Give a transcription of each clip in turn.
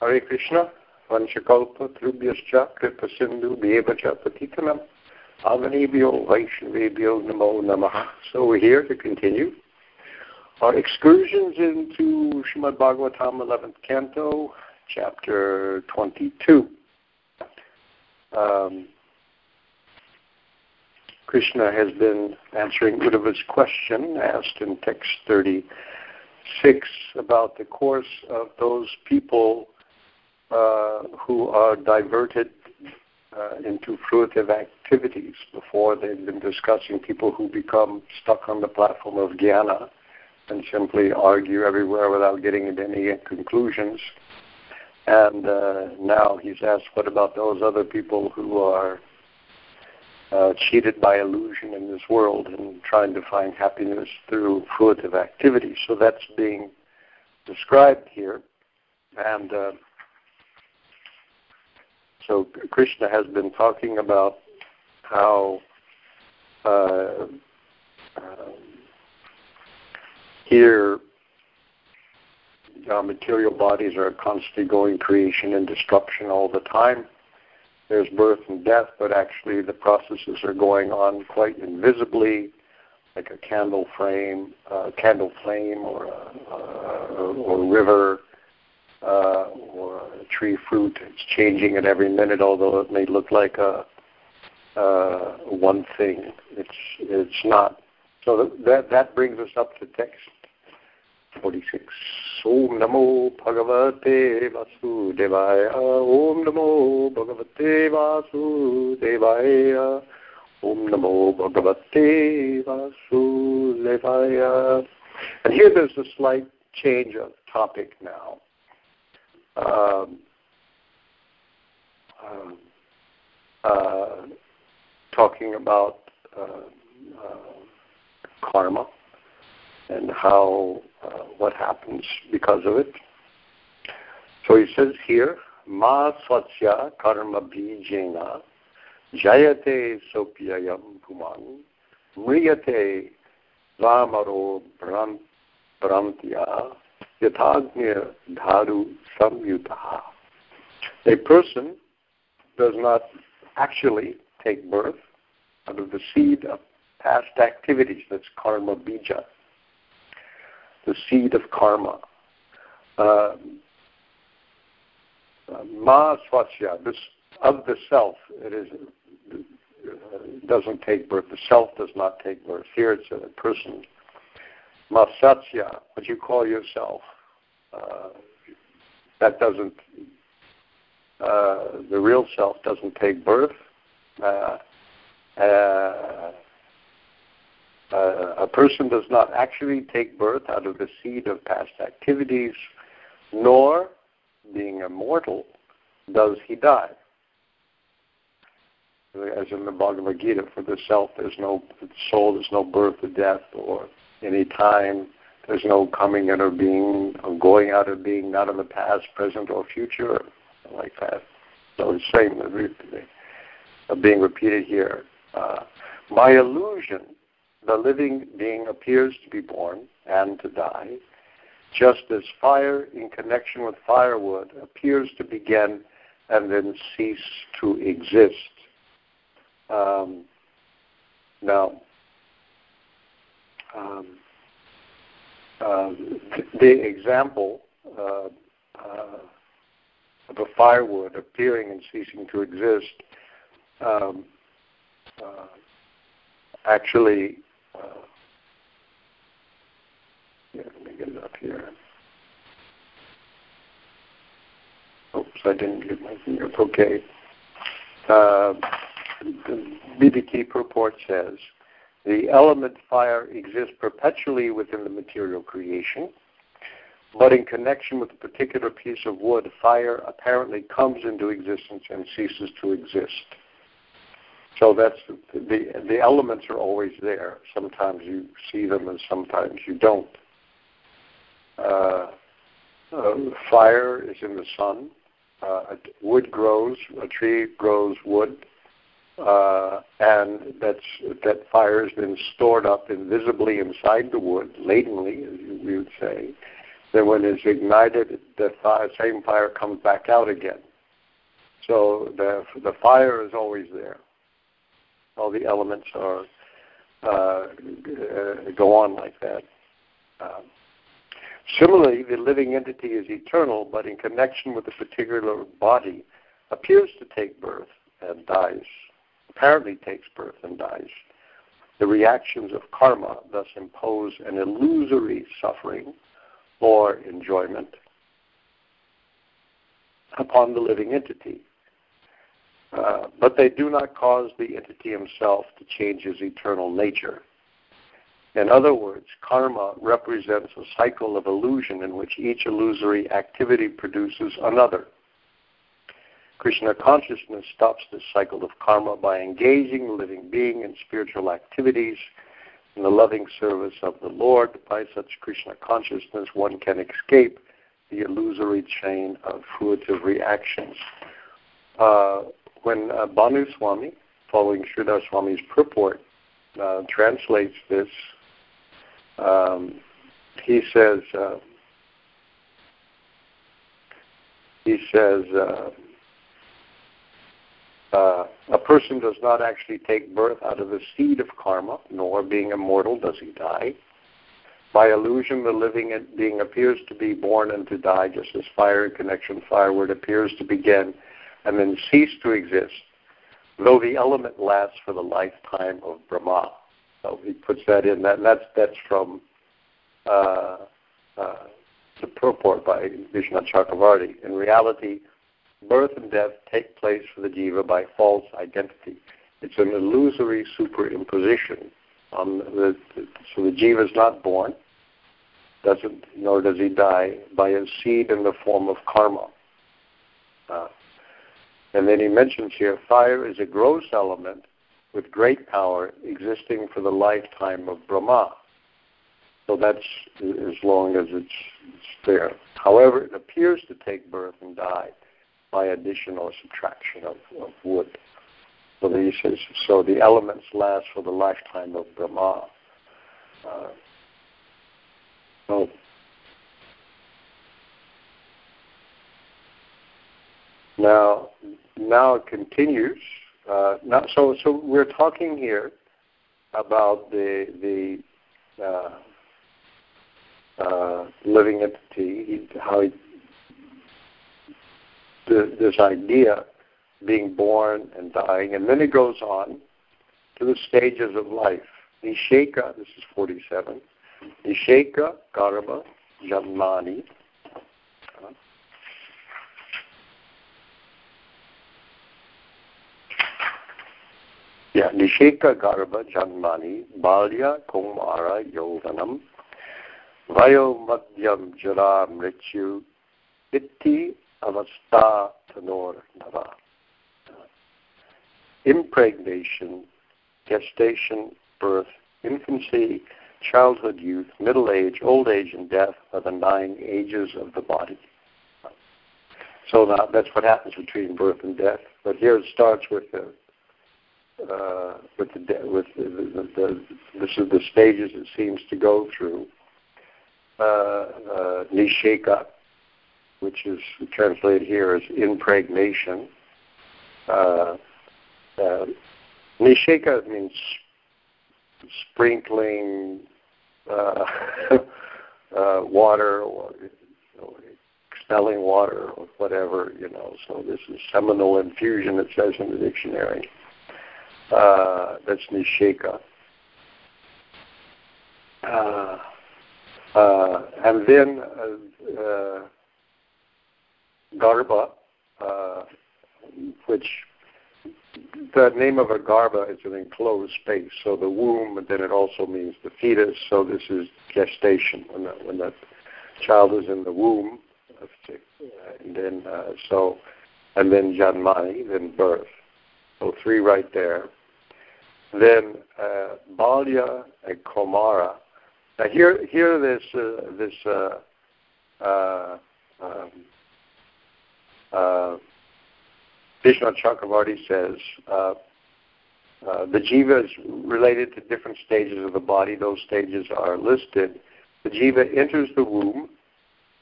Hare Krishna, Vanchakalpa, Trubhyascha, Kripa Sindhu, Bhyevacha, Patitanam, Avanebhyo, Vaishnavebhyo, Namo Namaha. So we're here to continue our excursions into Śrīmad-Bhāgavatam, 11th Canto, Chapter 22. Krishna has been answering Uddhava's question asked in text 36 about the course of those people who are diverted into fruitive activities. Before, they've been discussing people who become stuck on the platform of jnana and simply argue everywhere without getting into any conclusions. And now he's asked, what about those other people who are cheated by illusion in this world and trying to find happiness through fruitive activity? So that's being described here. And so Krishna has been talking about how here our material bodies are constantly going creation and destruction all the time. There's birth and death, but actually the processes are going on quite invisibly, like a candle flame, or a river, or a tree fruit. It's changing at every minute, although it may look like one thing. It's not. So that brings us up to text 46. Om Namo Bhagavate Vasudevaya. Om Namo Bhagavate Vasudevaya. Om Namo Bhagavate Vasudevaya. And here there's a slight change of topic now. Talking about karma and how what happens because of it. So he says here, Ma Svatsya Karma Bijena Jayate Sopyayam Puman Mriyate Vamaro Brantya Yathagnya Dharu Samyutaha. A person does not actually take birth out of the seed of past activities. That's karma bija, the seed of karma. Ma svatsya, this of the self, doesn't take birth. The self does not take birth. Here it's a person. Ma satsya, what you call yourself, that doesn't, the real self doesn't take birth. A person does not actually take birth out of the seed of past activities, nor, being immortal, does he die. As in the Bhagavad Gita, for the self, there's no soul, there's no birth or death or any time. There's no coming out of being or going out of being, not in the past, present, or future, like that. So it's the same, being repeated here. By illusion, the living being appears to be born and to die, just as fire in connection with firewood appears to begin and then cease to exist. The example of a firewood appearing and ceasing to exist actually... let me get it up here. Oops, I didn't get my finger. Okay. The BBT purport says, the element fire exists perpetually within the material creation, but in connection with a particular piece of wood, fire apparently comes into existence and ceases to exist. So that's the elements are always there. Sometimes you see them and sometimes you don't. Fire is in the sun. Wood grows, a tree grows wood. And that fire has been stored up invisibly inside the wood, latently, as we would say. then when it's ignited, the same fire comes back out again. So the fire is always there. All the elements are go on like that. Similarly, the living entity is eternal, but in connection with a particular body, appears to take birth and dies, apparently takes birth and dies. The reactions of karma thus impose an illusory suffering or enjoyment upon the living entity. But they do not cause the entity himself to change his eternal nature. In other words, karma represents a cycle of illusion in which each illusory activity produces another. Krishna consciousness stops this cycle of karma by engaging the living being in spiritual activities in the loving service of the Lord. By such Krishna consciousness, one can escape the illusory chain of fruitive reactions. When Bhanu Swami, following Sridhar Swami's purport, translates this, he says, a person does not actually take birth out of the seed of karma, nor being immortal does he die. By illusion, the living being appears to be born and to die, just as fire in connection with firewood appears to begin and then cease to exist, though the element lasts for the lifetime of Brahma. So he puts that in. That's from the purport by Vishnu Chakravarti. In reality, birth and death take place for the jiva by false identity. It's an illusory superimposition. So the jiva is not born, nor does he die, by a seed in the form of karma. And then he mentions here, fire is a gross element with great power existing for the lifetime of Brahma. So that's as long as it's there. However, it appears to take birth and die by addition or subtraction of wood. So he says, so the elements last for the lifetime of Brahma. Now it continues. So we're talking here about the living entity, this idea being born and dying, and then it goes on to the stages of life. Nisheka, this is 47. Nisheka, Garba, Janmani. Nisheka Garba Janmani Balya Kumara Yovanam Vayo Madhyam Jara Mrityu Itti Avastha Tanor Nava. Impregnation, gestation, birth, infancy, childhood, youth, middle age, old age, and death are the 9 ages of the body. So now that's what happens between birth and death. But here it starts with this is the stages it seems to go through. Nisheka, which is translated here as impregnation. Nisheka means sprinkling water or expelling water or whatever, So this is seminal infusion, it says in the dictionary. That's Nisheka. And then Garba, which the name of a Garba is an enclosed space, so the womb, and then it also means the fetus, so this is gestation, when that child is in the womb, and then Janmani, then birth. So 3 right there. Then Balya and Komara. Now here this Vishnu Chakravarti says the jiva is related to different stages of the body. Those stages are listed. The jiva enters the womb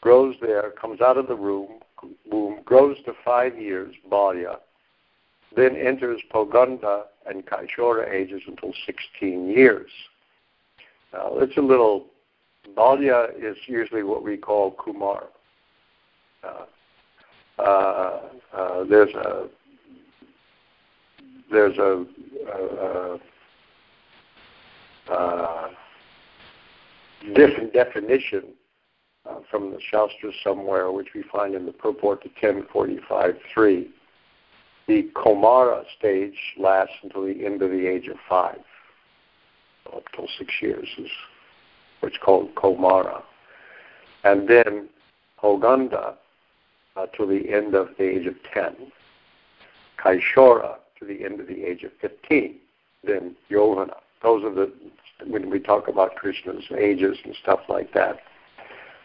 grows there, comes out of the womb, grows to 5 years, balya, then enters Poganda and Kaishora ages until 16 years. Now, it's a little, balya is usually what we call kumar. There's a different definition from the Shastra somewhere, which we find in the purport to 1045.3. The Komara stage lasts until the end of the age of 5. Up till 6 years is what's called Komara. And then Poganda to the end of the age of 10. Kaishora to the end of the age of 15. Then Yovana. Those are the, when we talk about Krishna's ages and stuff like that.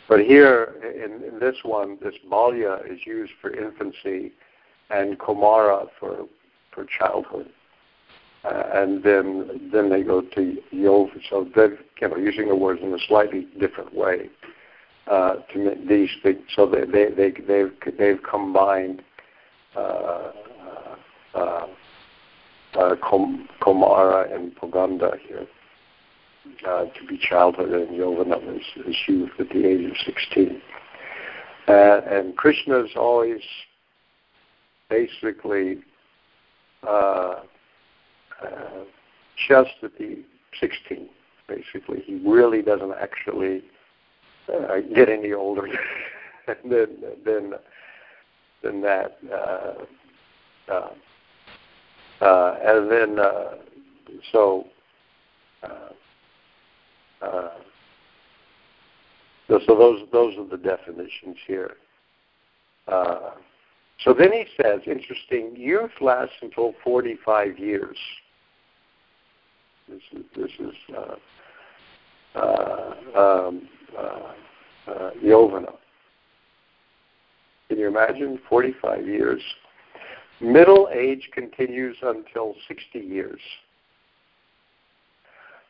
But here, in this one, this balya is used for infancy and kumara for childhood. And then they go to yova. So they're using the words in a slightly different way. They've combined Komara and Poganda here to be childhood, and Yovana is youth at the age of 16. And Krishna is always basically just at the 16, basically. He really doesn't actually get any older than that. So those are the definitions here. So then he says, interesting, youth lasts until 45 years. This is Yovana. Can you imagine? 45 years. Middle age continues until 60 years.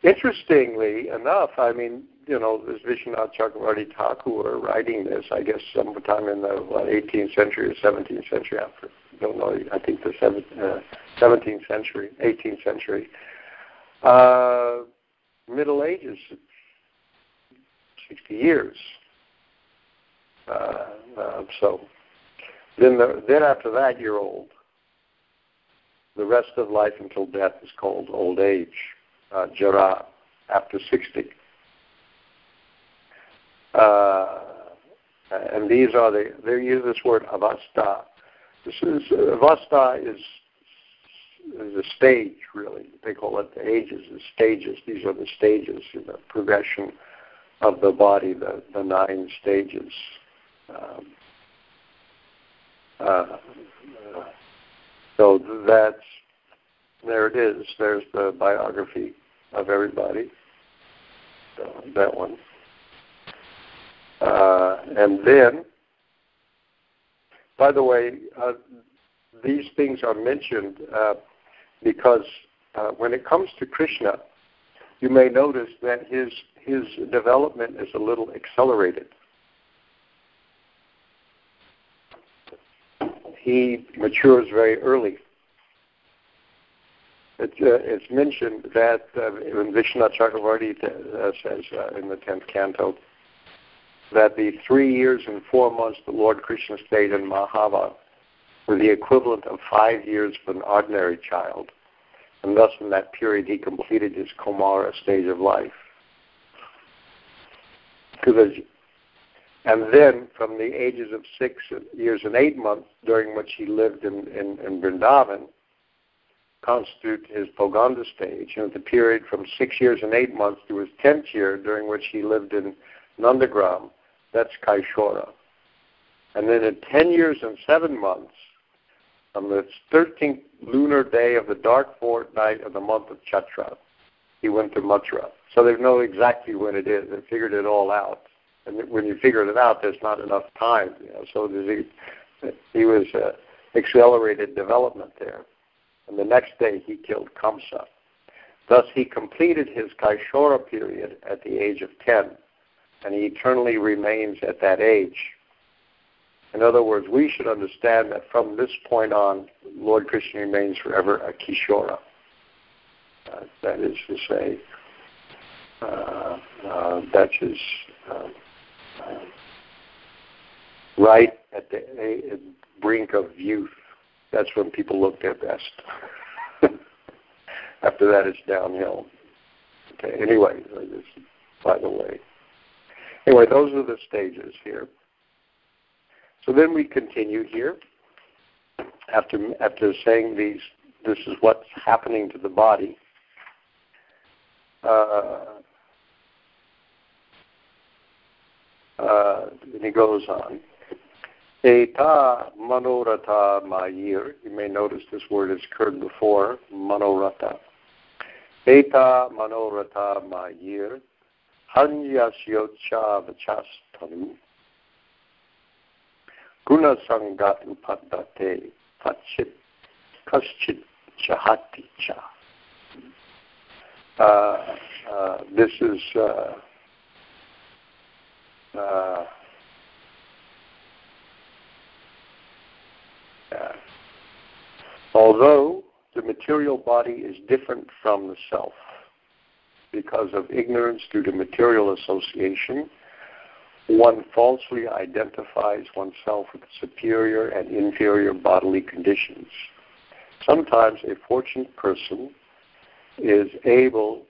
Interestingly enough, this Vishnu Chakravarti Thakur writing this, I guess sometime in the 18th century or 17th century, I think the 17th century, 18th century, Middle Ages, 60 years. So then after that, you're old. The rest of life until death is called old age, jara, after 60. And these are they use this word avastha. Avastha is a stage, really. They call it the ages, the stages. These are the stages in the progression of the body, the 9 stages. So there it is. There's the biography of everybody. So that one. And then, by the way, these things are mentioned because when it comes to Krishna, you may notice that his development is a little accelerated. He matures very early. It's mentioned that when Vishnu Chakravarti says in the 10th canto that the 3 years and 4 months the Lord Krishna stayed in Mahava were the equivalent of 5 years for an ordinary child. And thus in that period he completed his Komara stage of life. And then from the ages of 6 years and 8 months, during which he lived in Vrindavan, constitute his Poganda stage. And at the period from 6 years and 8 months to his 10th year, during which he lived in Nandagram, that's Kaishora. And then at 10 years and 7 months, on the 13th lunar day of the dark fortnight of the month of Chatra, he went to Mathura. So they know exactly when it is. They figured it all out. And when you figure it out, there's not enough time. So he was accelerated development there. And the next day he killed Kamsa. Thus he completed his Kaishora period at the age of 10. and he eternally remains at that age. In other words, we should understand that from this point on, Lord Krishna remains forever a Kishora. That is to say, that's his right at the brink of youth. That's when people look their best. After that, it's downhill. Okay. Anyway, just by the way. Anyway, those are the stages here. So then we continue here. After saying these, this is what's happening to the body. And he goes on. Eta manoratha mayir. You may notice this word has occurred before, manoratha. Eta manoratha mayir. Hanyasyotcha vachastanu. Guna sangat upadate pachit kaschit chahati cha. This is although the material body is different from the self because of ignorance due to material association, one falsely identifies oneself with superior and inferior bodily conditions. Sometimes a fortunate person is able,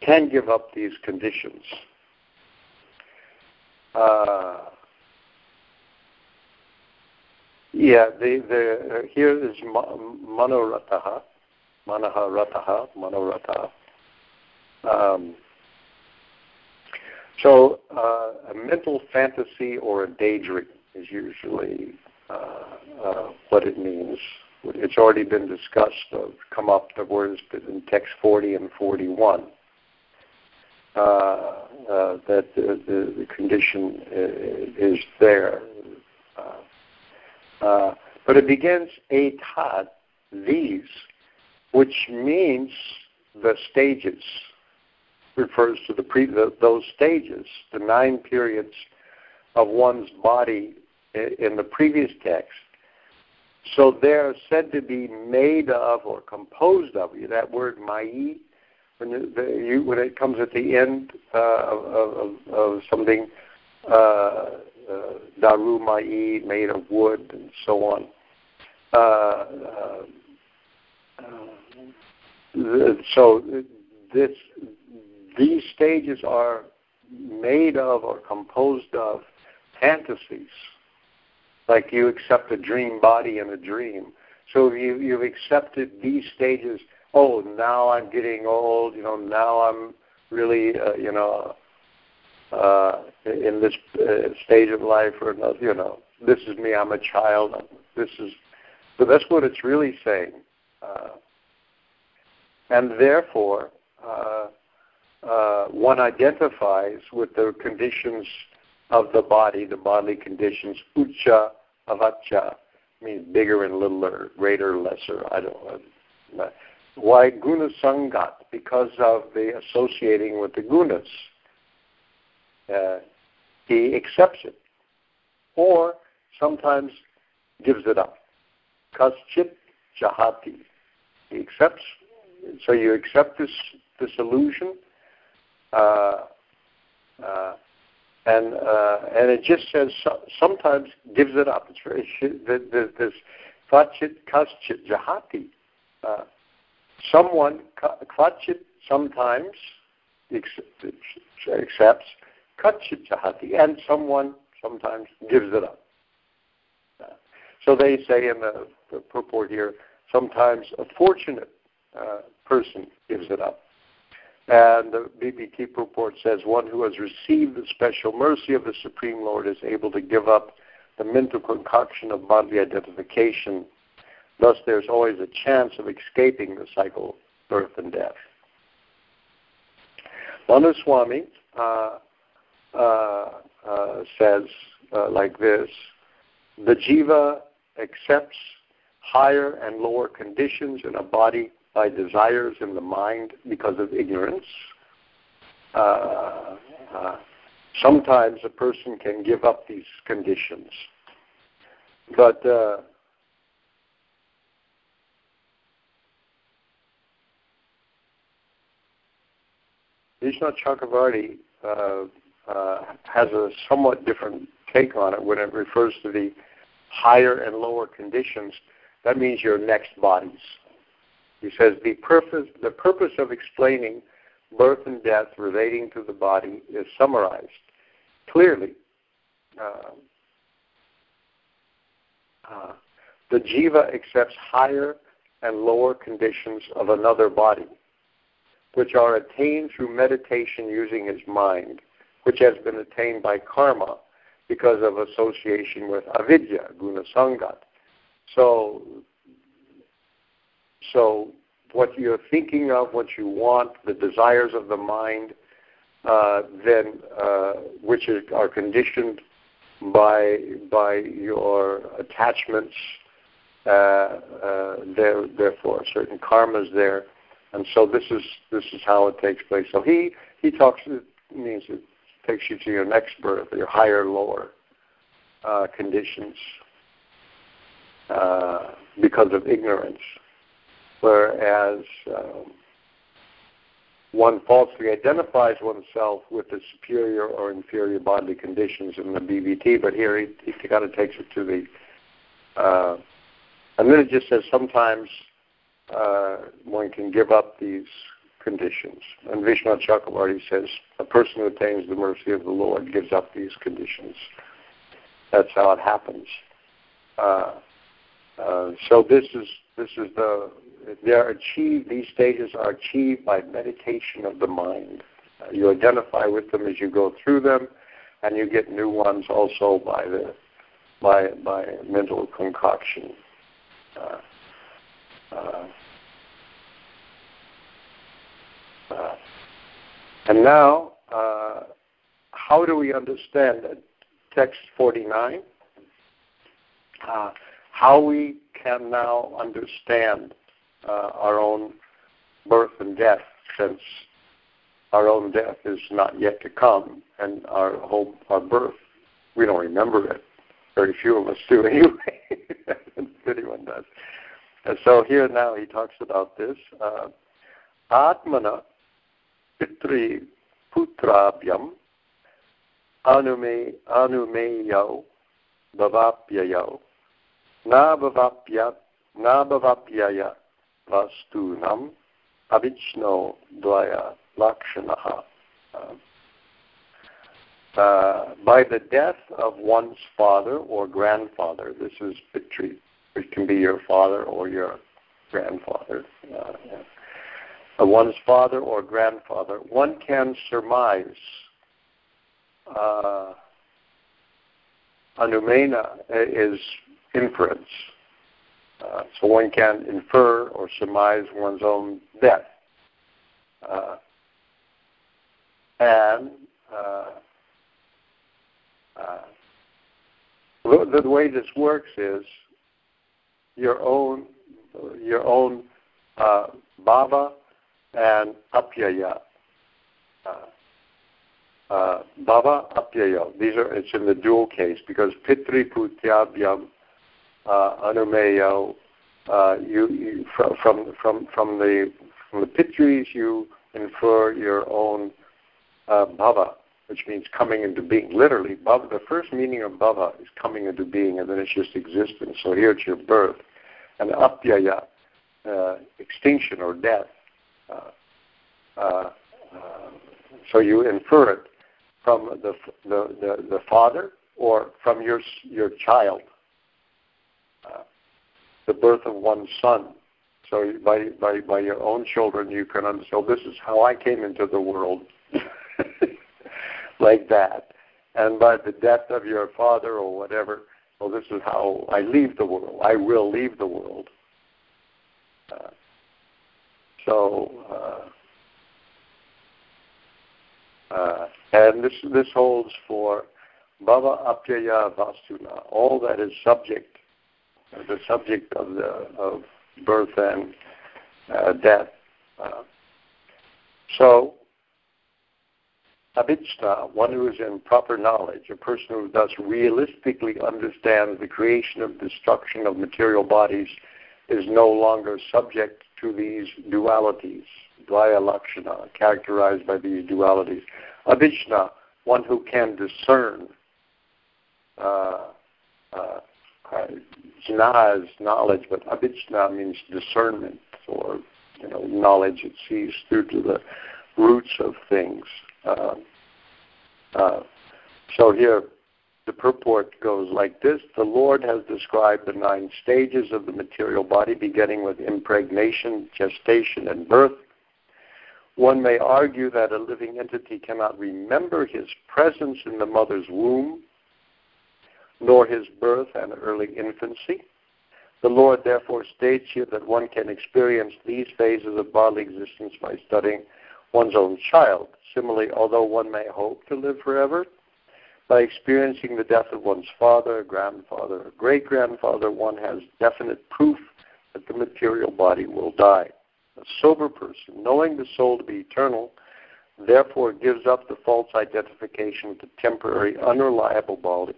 can give up these conditions. Here is manorataha. So a mental fantasy or a daydream is usually what it means. It's already been discussed, come up, the word is in text 40 and 41, that the condition is there. But it begins, etat, these, which means the stages, refers to those stages, the 9 periods of one's body in the previous text. So they're said to be made of or composed of. That word mai, when it comes at the end of something, daru mai, made of wood, and so on. These stages are made of or composed of fantasies. Like you accept a dream body in a dream. So you've accepted these stages. Oh, now I'm getting old. Now I'm really, in this stage of life or another. This is me. I'm a child. So that's what it's really saying. And therefore, one identifies with the conditions of the body, the bodily conditions, ucca, avacca, means bigger and littler, greater, lesser, I don't know. Why guna sangat? Because of the associating with the gunas. He accepts it. Or sometimes gives it up. Kaschit jahati. He accepts. So you accept this illusion, and it just says sometimes gives it up. It's very this kvachit kaschit jahati. Someone kvachit sometimes accepts kaschit jahati, and someone sometimes gives it up. So they say in the purport here, sometimes a fortunate person gives it up. And the BBT purport says, one who has received the special mercy of the Supreme Lord is able to give up the mental concoction of bodily identification. Thus, there's always a chance of escaping the cycle, birth and death. Bhanu Swami says like this, the jiva accepts higher and lower conditions in a body by desires in the mind because of ignorance. Sometimes a person can give up these conditions. But Vishnu Chakravarti has a somewhat different take on it when it refers to the higher and lower conditions. That means your next bodies. He says the purpose of explaining birth and death relating to the body is summarized clearly. The jiva accepts higher and lower conditions of another body, which are attained through meditation using his mind, which has been attained by karma because of association with avidya, gunasangat. So what you're thinking of, what you want, the desires of the mind, which are conditioned by your attachments, therefore certain karmas there, and so this is how it takes place. So he talks. It means it takes you to your next birth, your higher, lower conditions because of ignorance. Whereas one falsely identifies oneself with the superior or inferior bodily conditions in the BBT, but here he kind of takes it to the... and then it just says sometimes one can give up these conditions. And Vishnu Chakravarti says, a person who attains the mercy of the Lord gives up these conditions. That's how it happens. So this is the... These stages are achieved by meditation of the mind. You identify with them as you go through them, and you get new ones also by mental concoction. And now, how do we understand text 49? How we can now understand our own birth and death, since our own death is not yet to come, and our birth, we don't remember it. Very few of us do anyway. Anyone does. And so here now he talks about this. Atmana pitri putrabhyam anumeyo bhavapyayo nabhavapyaya vastunam avicno dvaya lakshanaha. By the death of one's father or grandfather, this is pitri, it can be your father or your grandfather, one's father or grandfather, one can surmise anumena is inference. So one can infer or surmise one's own death. The way this works is your own bhava and apyaya. Bhava, apyaya. It's in the dual case because pitri putyabhyam anumeyo, you from the pitris you infer your own bhava, which means coming into being. Literally, bhava, the first meaning of bhava is coming into being, and then it's just existence. So here it's your birth, and apyaya, extinction or death. So you infer it from the father or from your child. The birth of one's son. So by your own children, you can understand. This is how I came into the world, like that. And by the death of your father or whatever, well, this is how I leave the world. I will leave the world. And this holds for bhava apyaya vastuna. All that is subject. The subject of birth and death. So Abhijna, one who is in proper knowledge, a person who thus realistically understands the creation and destruction of material bodies, is no longer subject to these dualities, dvaya lakshana, characterized by these dualities. Abhijna, one who can discern, jna is knowledge, but abhijna means discernment, or knowledge that sees through to the roots of things. So here the purport goes like this. The Lord has described the 9 stages of the material body, beginning with impregnation, gestation, and birth. One may argue that a living entity cannot remember his presence in the mother's womb, nor his birth and early infancy. The Lord therefore states here that one can experience these phases of bodily existence by studying one's own child. Similarly, although one may hope to live forever, by experiencing the death of one's father, grandfather, or great-grandfather, one has definite proof that the material body will die. A sober person, knowing the soul to be eternal, therefore gives up the false identification with the temporary, unreliable body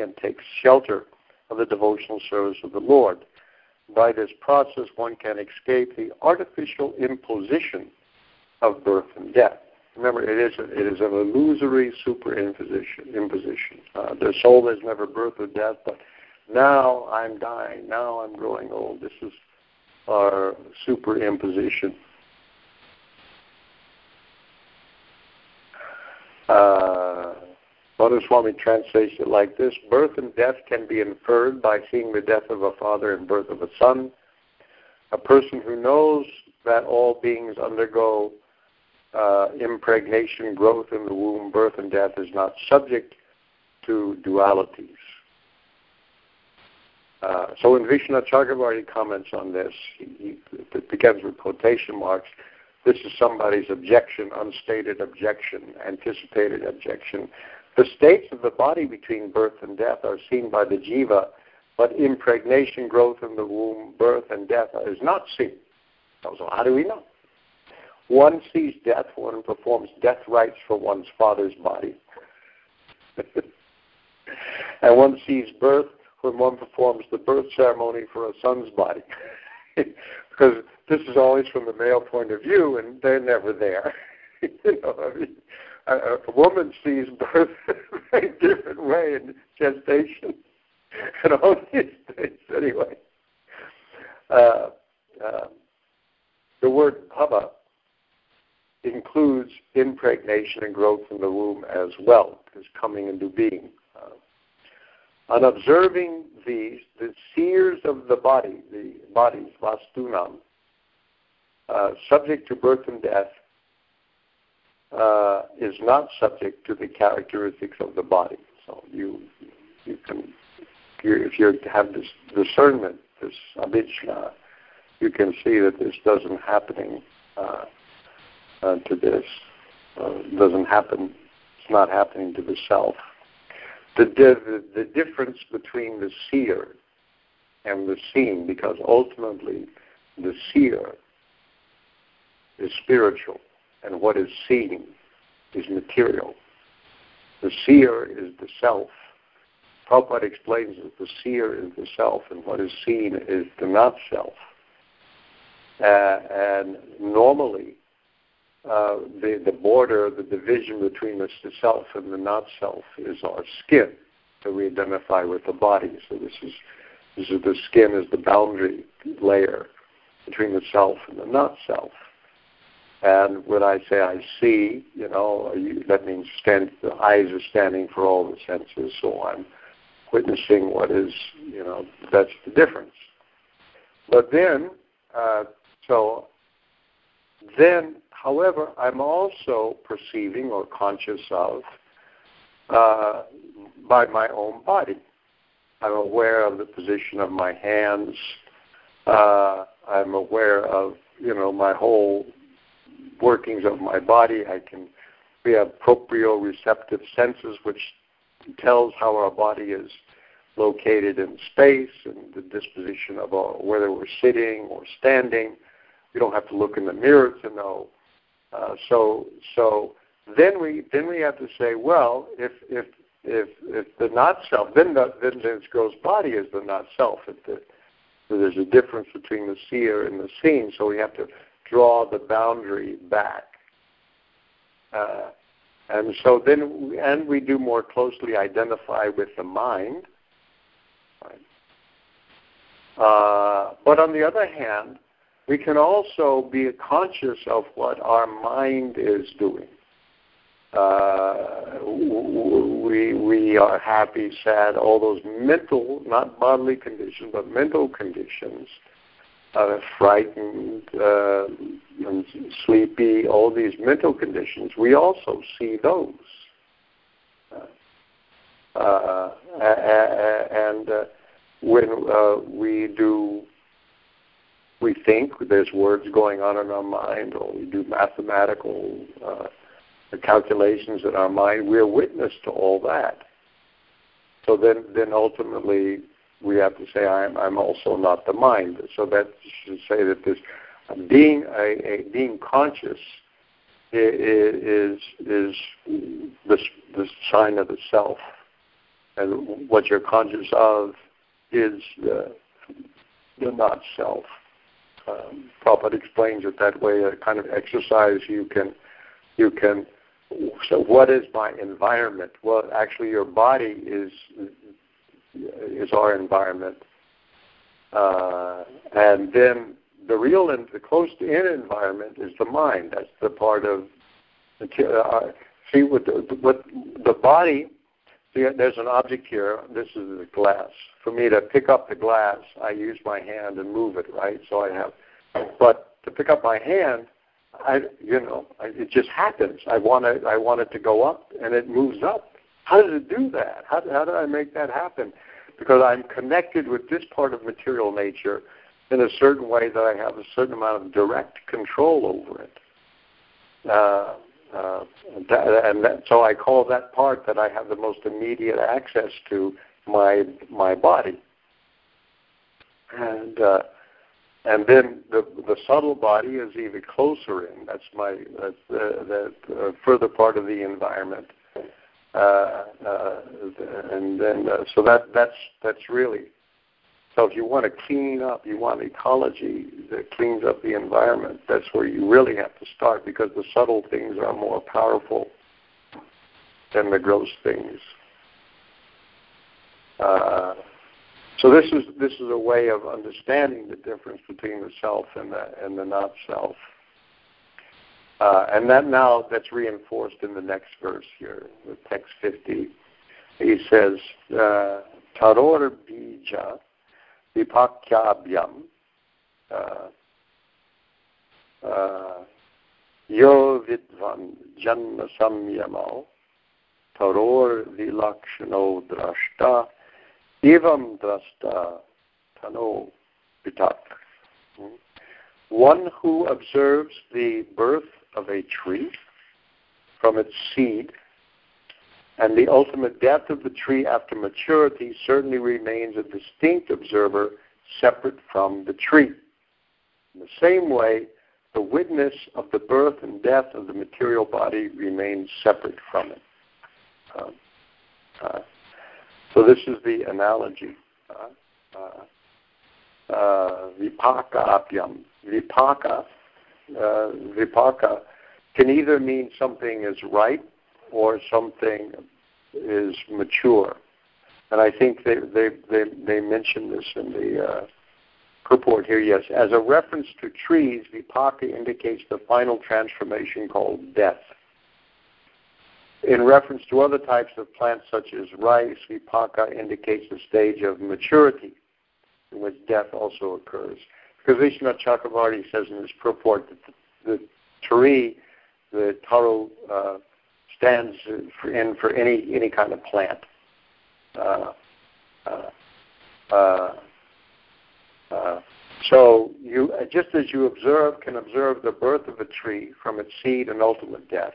and takes shelter of the devotional service of the Lord. By this process, one can escape the artificial imposition of birth and death. Remember, it is an illusory superimposition. The soul is never birth or death, but now I'm dying, now I'm growing old. This is our superimposition. Bhanu Swami translates it like this: birth and death can be inferred by seeing the death of a father and birth of a son. A person who knows that all beings undergo impregnation, growth in the womb, birth and death, is not subject to dualities. So when Vishnu Chakravarti comments on this, it begins with quotation marks. This is somebody's objection, unstated objection, anticipated objection. The states of the body between birth and death are seen by the jiva, but impregnation, growth in the womb, birth and death is not seen. So how do we know? One sees death when one performs death rites for one's father's body. And one sees birth when one performs the birth ceremony for a son's body. Because this is always from the male point of view, and they're never there. A woman sees birth in a different way, in gestation, and all these things anyway. The word bhava includes impregnation and growth in the womb as well, as coming into being. On observing these, the seers of the body, the bodies, vastunam, subject to birth and death, is not subject to the characteristics of the body. So you can, if you have this discernment, this abhijna, you can see that this doesn't happening to this. Doesn't happen. It's not happening to the self. The difference between the seer and the seen, because ultimately the seer is spiritual, and what is seen is material. The seer is the self. Prabhupada explains that the seer is the self, and what is seen is the not-self. And normally, the border, the division between the self and the not-self is our skin. So we identify with the body. So this is the skin is the boundary layer between the self and the not-self. And when I say I see, that means the eyes are standing for all the senses, so I'm witnessing what is, that's the difference. But then, however, I'm also perceiving or conscious of by my own body. I'm aware of the position of my hands. I'm aware of, my whole workings of my body. We have proprioceptive senses, which tells how our body is located in space and the disposition of whether we're sitting or standing. You don't have to look in the mirror to know. So Then we have to say, well, if the not self, then this gross body is the not self. So there's a difference between the seer and the seen. So we have to draw the boundary back, and we do more closely identify with the mind. But on the other hand, we can also be conscious of what our mind is doing. We are happy, sad, all those mental, not bodily conditions, but mental conditions, frightened, and sleepy, all these mental conditions, we also see those. When we think there's words going on in our mind, or we do mathematical calculations in our mind, we're witness to all that. So then ultimately we have to say, I'm also not the mind. So that should say that this being conscious is the sign of the self, and what you're conscious of is the not self. Prabhupada explains it that way, a kind of exercise you can. So what is my environment? Well, actually, your body is our environment, and then the real and the close-in environment is the mind. That's the part of see what the body. See, there's an object here. This is the glass. For me to pick up the glass, I use my hand and move it, right? So I have, but to pick up my hand, it just happens. I want it to go up, and it moves up. How does it do that? How do I make that happen? Because I'm connected with this part of material nature in a certain way that I have a certain amount of direct control over it. So I call that part that I have the most immediate access to my body. And then the subtle body is even closer in. That's the further part of the environment. So that's really. So if you want to clean up, you want ecology that cleans up the environment, that's where you really have to start, because the subtle things are more powerful than the gross things. So this is a way of understanding the difference between the self and the not self. And that now that's reinforced in the next verse here, with text 50. He says, Taror bija vipakyabhyam yo vidvan janma samyamau taror vilakshano drashta evam drashta tano vitak. One who observes the birth of a tree from its seed, and the ultimate death of the tree after maturity, certainly remains a distinct observer separate from the tree. In the same way, the witness of the birth and death of the material body remains separate from it. So this is the analogy. Vipaka apyam. Vipaka can either mean something is ripe or something is mature, and I think they mention this in the purport here. Yes, as a reference to trees, vipaka indicates the final transformation called death. In reference to other types of plants such as rice, vipaka indicates the stage of maturity in which death also occurs. Because Vishnu Chakravarti says in his purport that the tree, the taro, stands for any kind of plant. So you, just as you can observe the birth of a tree from its seed and ultimate death,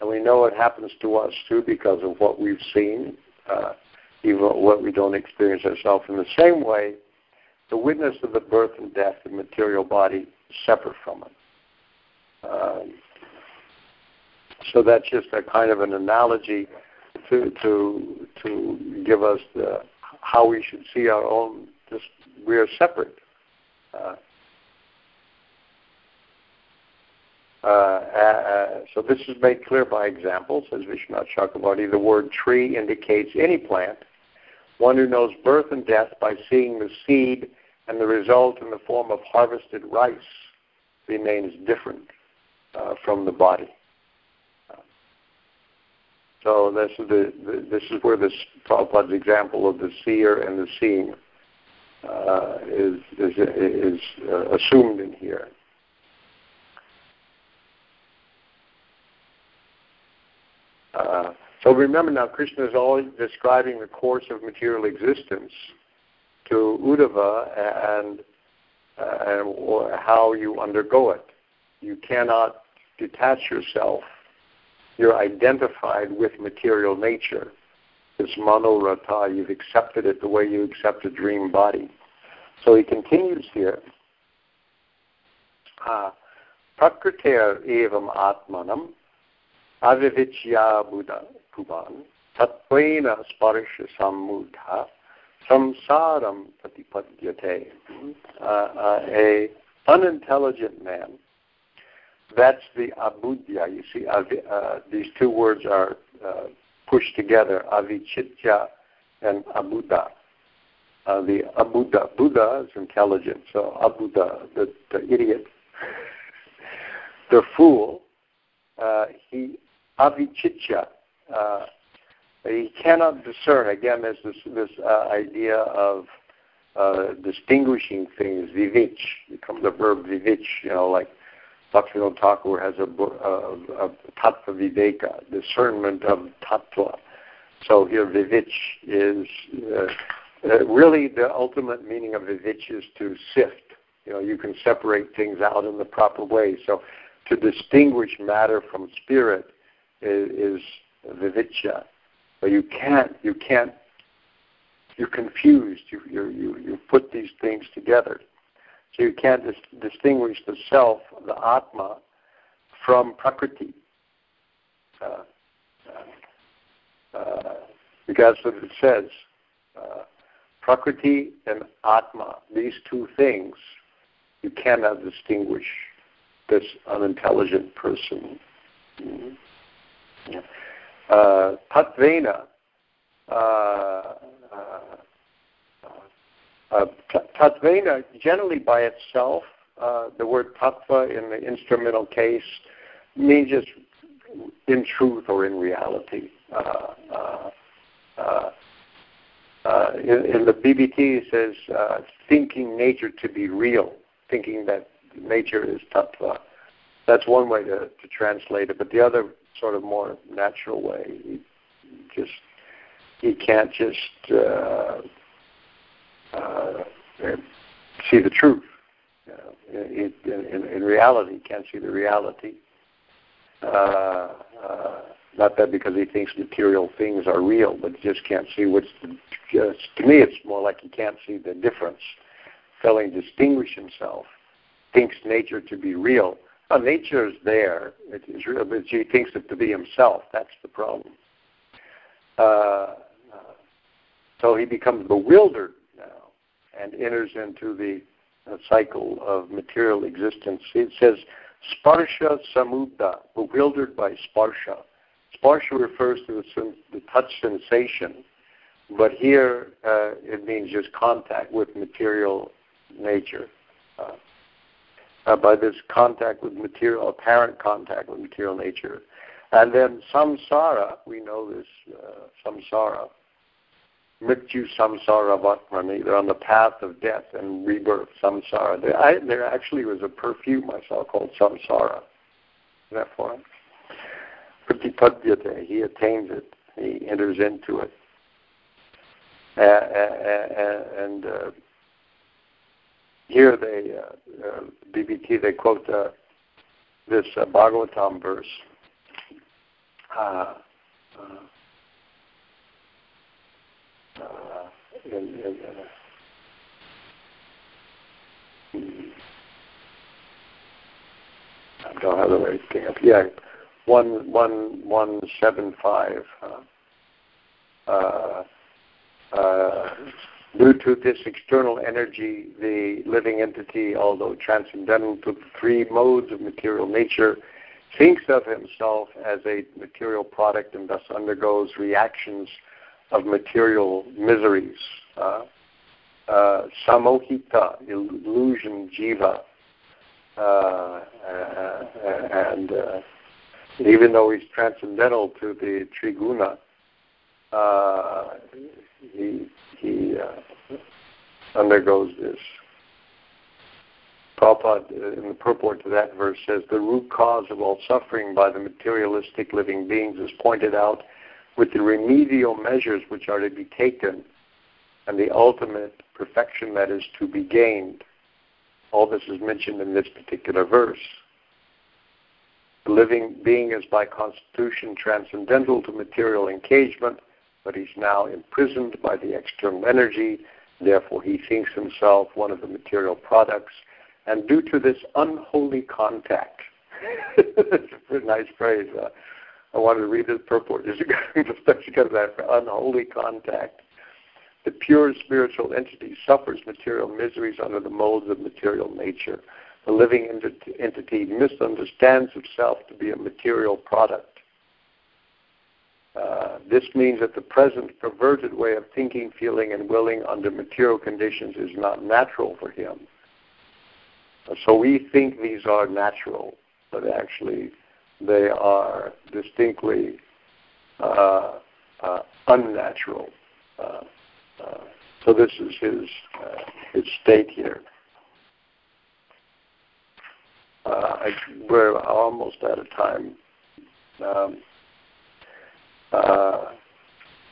and we know it happens to us too because of what we've seen, even what we don't experience ourselves. In the same way, the witness of the birth and death of the material body is separate from it. So that's just a kind of an analogy to give us how we should see our own. We are separate, so this is made clear by example, says Vishnu Chakravarti. The word tree indicates any plant. One who knows birth and death by seeing the seed and the result in the form of harvested rice remains different from the body. So this is where this Prabhupada's example of the seer and the seeing is assumed in here. So remember now, Krishna is always describing the course of material existence to Uddhava and how you undergo it. You cannot detach yourself. You're identified with material nature. It's mano-rata. You've accepted it the way you accept a dream body. So he continues here. Prakritya evam atmanam avivicya buddha kuban tatvena sparisha sammudha samsaram patipadyate. A unintelligent man. That's the abudya. You see, these two words are pushed together, avicitya and abudha. The abudha, Buddha is intelligent, so abudha, the idiot, the fool, he avicitya, he cannot discern. Again, there's this idea of distinguishing things, vivich, becomes the verb vivich, you know, like Bhaktivinoda Thakur has a tatva-videka, discernment of tatva. So here vivich is, really the ultimate meaning of vivich is to sift. You know, you can separate things out in the proper way. So to distinguish matter from spirit is vivicha. But you're confused. You put these things together. So you can't distinguish the self, the atma, from prakriti. Because that's what it says. Prakriti and atma, these two things, you cannot distinguish this unintelligent person. Tatvena, Tatvena, generally by itself, the word tattva in the instrumental case means just in truth or in reality. In the BBT it says thinking nature to be real, thinking that nature is tattva. That's one way to translate it, but the other sort of more natural way, you can't just... see the truth. In reality, can't see the reality. Not that because he thinks material things are real, but he just can't see to me it's more like he can't see the difference. Failing to distinguish himself, thinks nature to be real. Now, nature is there, it is real, but he thinks it to be himself. That's the problem. So he becomes bewildered and enters into the cycle of material existence. It says, Sparsha Samudha, bewildered by Sparsha. Sparsha refers to the touch sensation, but here it means just contact with material nature. By this contact with material, apparent contact with material nature. And then samsara, we know this samsara, Mrityu samsara vatmani. They're on the path of death and rebirth, samsara. There actually was a perfume I saw called samsara. Isn't that fun? Pratipadyate. He attains it. He enters into it. And here BBT, they quote this Bhagavatam verse. I don't have the right thing up. Yeah, 1175. Due to this external energy, the living entity, although transcendental to the three modes of material nature, thinks of himself as a material product and thus undergoes reactions of material miseries. Samohita, illusion, jiva. And even though he's transcendental to the triguna, he undergoes this. Prabhupada, in the purport to that verse, says, the root cause of all suffering by the materialistic living beings is pointed out with the remedial measures which are to be taken and the ultimate perfection that is to be gained. All this is mentioned in this particular verse. The living being is by constitution transcendental to material engagement, but he's now imprisoned by the external energy. Therefore, he thinks himself one of the material products. And due to this unholy contact, that's a pretty nice phrase. I wanted to read this purport, especially because of that, unholy contact. The pure spiritual entity suffers material miseries under the molds of material nature. The living entity misunderstands itself to be a material product. This means that the present perverted way of thinking, feeling, and willing under material conditions is not natural for him. So we think these are natural, but actually they are distinctly unnatural. So this is his state here. We're almost out of time.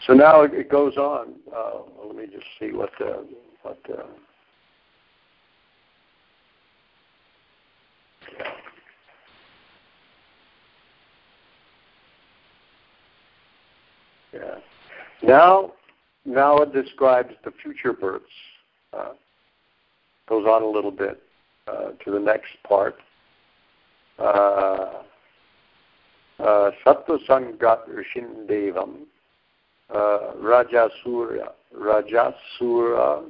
So now it goes on. Let me just see what yeah. Now it describes the future births. Goes on a little bit to the next part. Sattva sangat rishin devam rajasura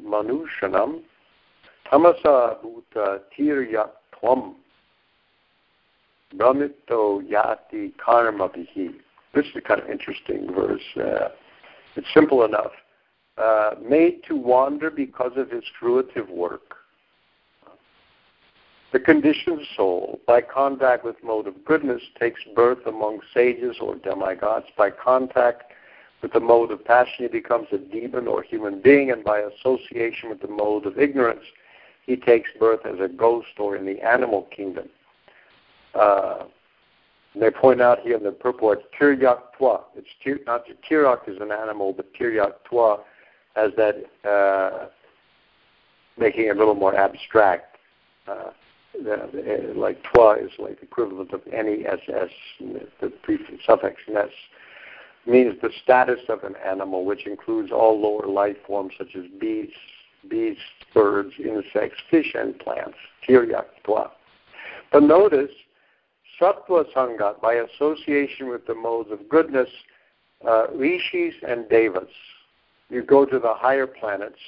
manushanam tamasa bhuta tirya tvam brahmito yati karma vihi. This is a kind of interesting verse. It's simple enough. Made to wander because of his fruitive work. The conditioned soul, by contact with mode of goodness, takes birth among sages or demigods. By contact with the mode of passion, he becomes a demon or human being, and by association with the mode of ignorance, he takes birth as a ghost or in the animal kingdom. They point out here in the purport, Tiryak-twa. It's not that Tiryak is an animal, but Tiryak-twa has that, making it a little more abstract. Like twa is like the equivalent of N-E-S-S, the prefix, suffix ness, means the status of an animal, which includes all lower life forms such as beasts, birds, insects, fish, and plants. Tiryak-twa. But notice, Sattva sangat, by association with the modes of goodness, rishis and devas. You go to the higher planets.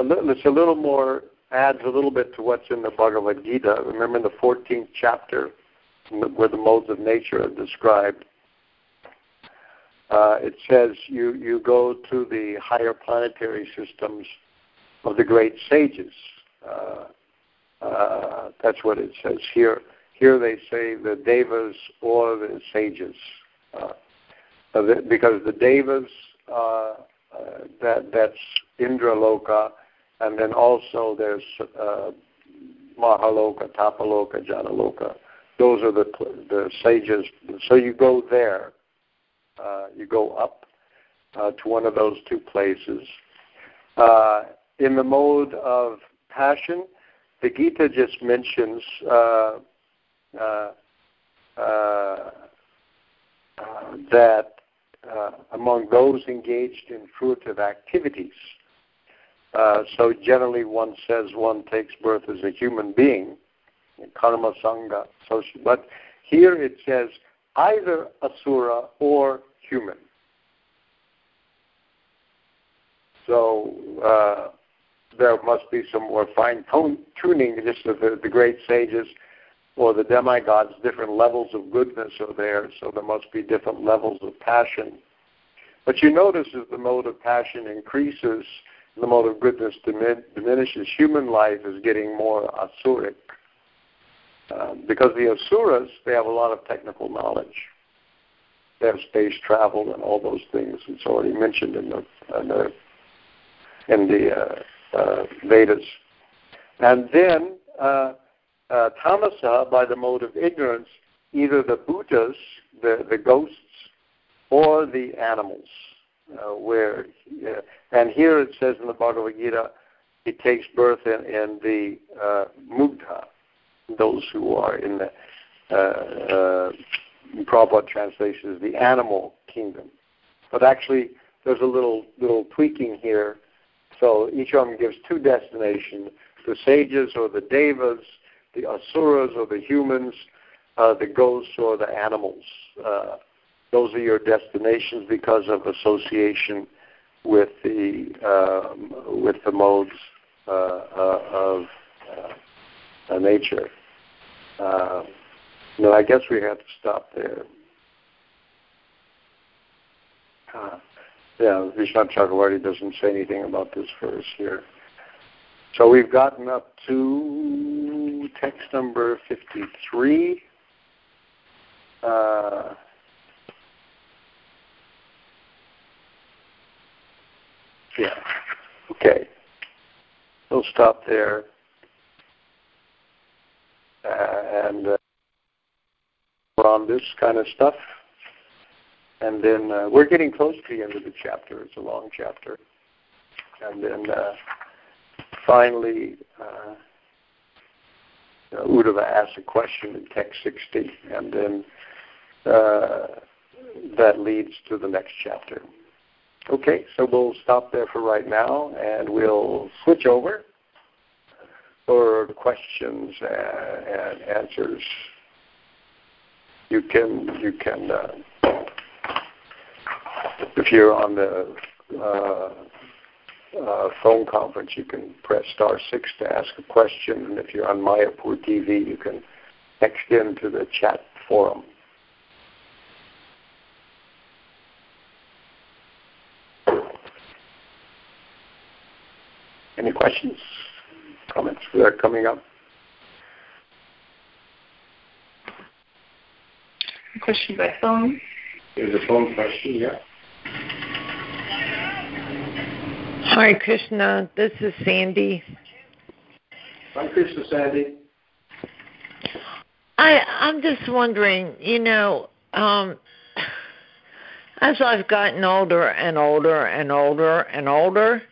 It's a little more, adds a little bit to what's in the Bhagavad Gita. Remember in the 14th chapter, where the modes of nature are described, it says you go to the higher planetary systems of the great sages. That's what it says here. Here they say the devas or the sages, because the devas, that's Indraloka, and then also there's Mahaloka, Tapaloka, Janaloka. Those are the sages. So you go there. You go up to one of those two places. In the mode of passion, the Gita just mentions... that among those engaged in fruitive activities. So generally one says one takes birth as a human being, karma sangha. But here it says either asura or human. So there must be some more fine-tuning just of the great sages or the demigods, different levels of goodness are there, so there must be different levels of passion. But you notice as the mode of passion increases, the mode of goodness diminishes. Human life is getting more asuric. Because the asuras, they have a lot of technical knowledge. They have space travel and all those things. It's already mentioned in the Vedas. And then tamasa, by the mode of ignorance, either the bhutas, the ghosts, or the animals. And here it says in the Bhagavad Gita, it takes birth in the mugdha, those who are in the Prabhupada translation is the animal kingdom. But actually, there's a little tweaking here. So each of them gives two destinations: the sages or the devas, the asuras or the humans, the ghosts or the animals. Those are your destinations because of association with the modes of nature. No, I guess we have to stop there. Yeah, Vishnu Chakravarti doesn't say anything about this verse here. So we've gotten up to text number 53. Yeah. Okay. We'll stop there. And on this kind of stuff. And then we're getting close to the end of the chapter. It's a long chapter. And then finally, Uddhava asks a question in text 60. And then that leads to the next chapter. Okay, so we'll stop there for right now. And we'll switch over for questions and answers. You can if you're on the phone conference, you can press *6 to ask a question, and if you're on Mayapur TV, you can text into the chat forum. Any questions? Comments that are coming up? A question by phone? There's a phone question, yeah. Hi, Krishna. This is Sandy. Hi, Krishna, Sandy. I'm just wondering, as I've gotten older and older and older and older,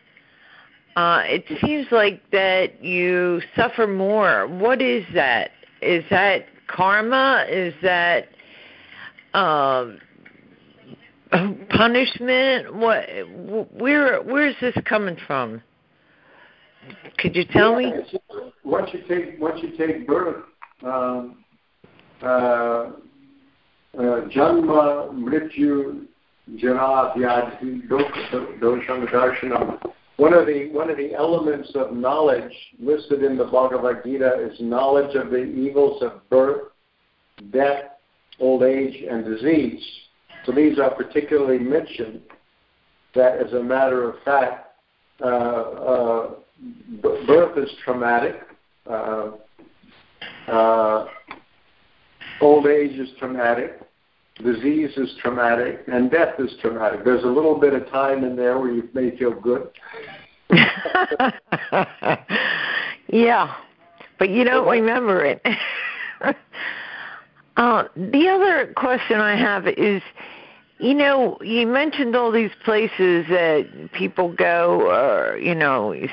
it seems like that you suffer more. What is that? Is that karma? Is that punishment? What? Where is this coming from? Could you tell me? Once you take birth, janma, mrityu, jara, vyadhi, dosham, darshanam. One of the elements of knowledge listed in the Bhagavad Gita is knowledge of the evils of birth, death, old age, and disease. So these are particularly mentioned that, as a matter of fact, birth is traumatic, old age is traumatic, disease is traumatic, and death is traumatic. There's a little bit of time in there where you may feel good. Yeah, but you don't remember it. The other question I have is, you mentioned all these places that people go, or,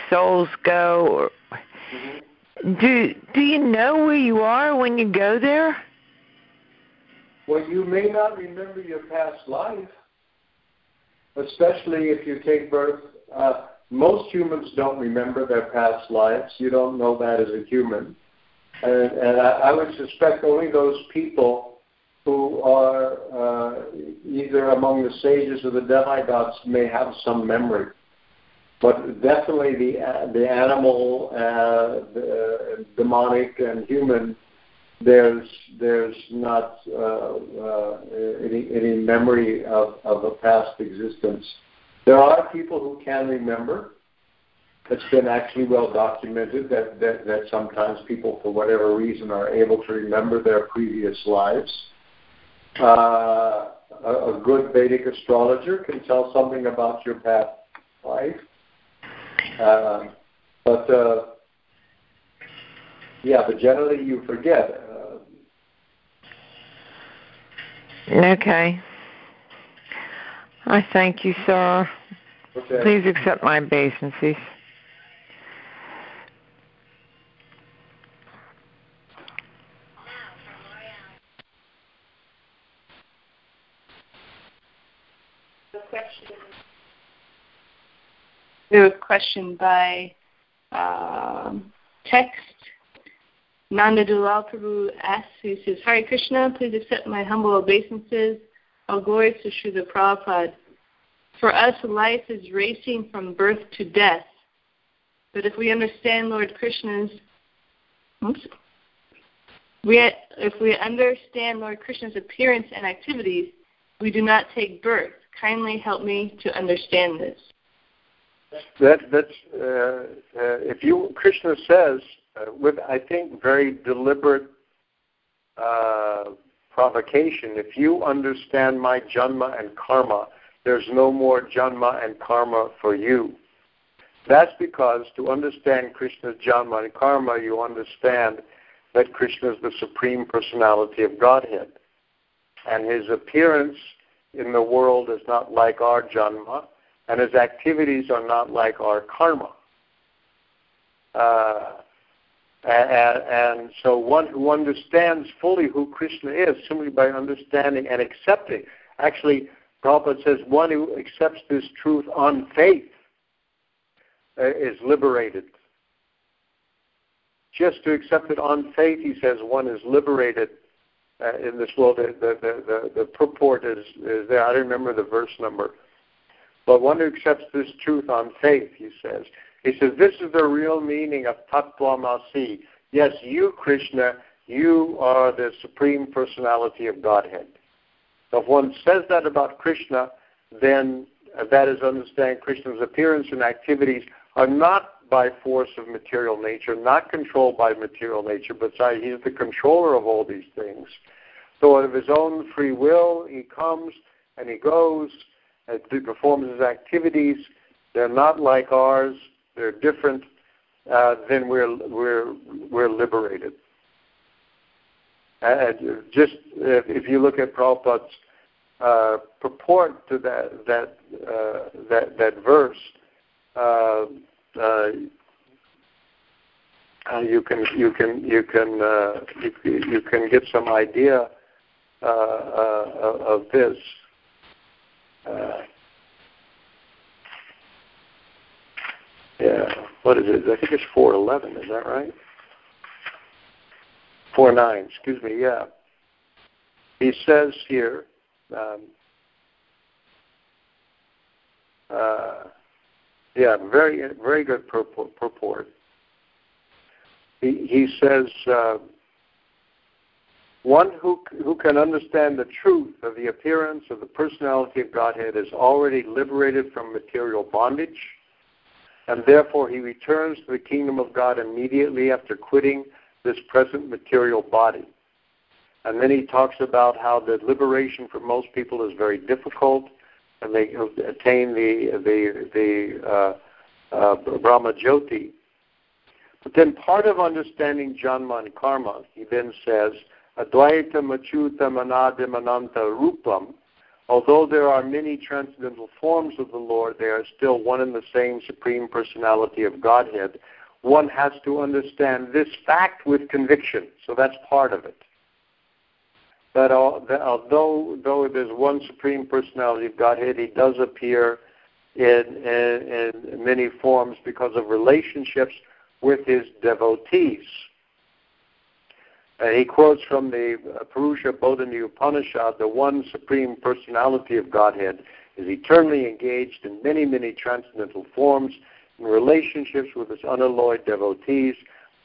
souls go. Or, do you know where you are when you go there? Well, you may not remember your past life, especially if you take birth. Most humans don't remember their past lives. You don't know that as a human. And I would suspect only those people who are either among the sages or the demigods may have some memory. But definitely the animal, the demonic and human, there's not any memory of a past existence. There are people who can remember. It's been actually well documented that sometimes people, for whatever reason, are able to remember their previous lives. A good Vedic astrologer can tell something about your past life. But generally you forget. Okay. I thank you, sir. Okay. Please accept my obeisances. We have a question by text. Nanda Dulal Prabhu asks, he says, Hare Krishna, please accept my humble obeisances. All glories to Srila Prabhupada. For us, life is racing from birth to death. But if we understand Lord Krishna's... If we understand Lord Krishna's appearance and activities, we do not take birth. Kindly help me to understand this. Krishna says, with I think very deliberate provocation, if you understand my janma and karma, there's no more janma and karma for you. That's because to understand Krishna's janma and karma, you understand that Krishna is the Supreme Personality of Godhead. And his appearance in the world is not like our janma, and his activities are not like our karma. And so one who understands fully who Krishna is simply by understanding and accepting. Actually, Prabhupada says one who accepts this truth on faith is liberated. Just to accept it on faith, he says, one is liberated in this world. The purport is there. I don't remember the verse number. But one who accepts this truth on faith, he says, this is the real meaning of Tatva-videka. Yes, you, Krishna, you are the Supreme Personality of Godhead. So if one says that about Krishna, then that is understanding Krishna's appearance and activities are not by force of material nature, not controlled by material nature, but he is the controller of all these things. So out of his own free will, he comes and he goes, and he performs his activities. They're not like ours. They're different. Then we're liberated. If you look at Prabhupada's purport to that verse, you can get some idea of this. What is it? I think it's 4:11, is that right? 4:9, excuse me, yeah. He says here, very, very good purport. He says, one who can understand the truth of the appearance of the personality of Godhead is already liberated from material bondage, and therefore he returns to the kingdom of God immediately after quitting this present material body. And then he talks about how the liberation for most people is very difficult, and they attain the Brahma Jyoti. But then part of understanding janma and karma, he then says, Advaitam Achutam Anadim Ananta Rupam. Although there are many transcendental forms of the Lord, they are still one and the same Supreme Personality of Godhead. One has to understand this fact with conviction. So that's part of it. That although there's one Supreme Personality of Godhead, he does appear in many forms because of relationships with his devotees. He quotes from the Purusha Bodhani Upanishad, the one Supreme Personality of Godhead is eternally engaged in many, many transcendental forms and relationships with his unalloyed devotees.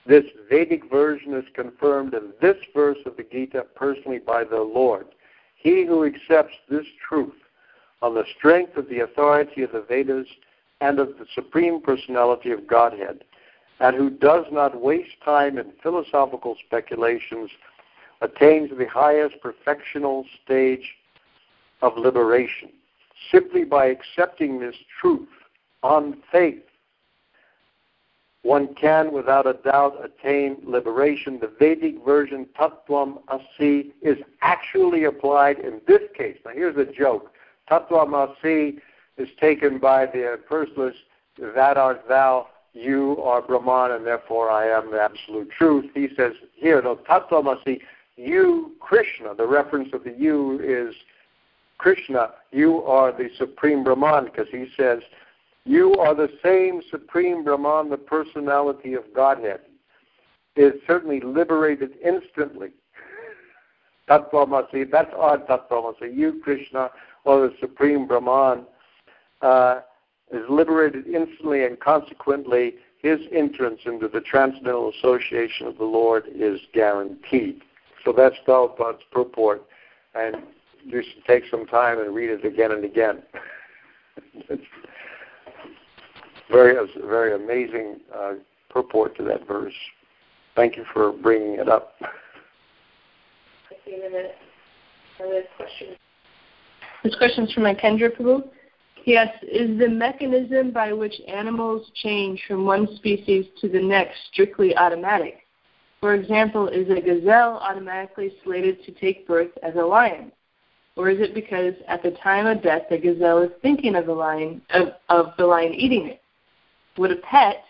This Vedic version is confirmed in this verse of the Gita personally by the Lord. He who accepts this truth on the strength of the authority of the Vedas and of the Supreme Personality of Godhead, and who does not waste time in philosophical speculations, attains the highest perfectional stage of liberation. Simply by accepting this truth on faith, one can, without a doubt, attain liberation. The Vedic version, Tattvam Asi, is actually applied in this case. Now, here's a joke. Tattvam Asi is taken by the impersonalist, that art thou, you are Brahman, and therefore I am the absolute truth. He says here, no, Tattvam Asi, you, Krishna, the reference of the you is Krishna, you are the Supreme Brahman, because he says, you are the same Supreme Brahman, the personality of Godhead. It is certainly liberated instantly. Tatva-videka, that's our Tatva-videka. You, Krishna, or the Supreme Brahman, is liberated instantly, and consequently his entrance into the transcendental association of the Lord is guaranteed. So that's Prabhupada's purport. And you should take some time and read it again and again. Very amazing purport to that verse. Thank you for bringing it up. Let's see in a minute. Another question. This question's from Akendra Prabhu. He asks, is the mechanism by which animals change from one species to the next strictly automatic? For example, is a gazelle automatically slated to take birth as a lion? Or is it because at the time of death the gazelle is thinking of the lion, of the lion eating it? Would a pet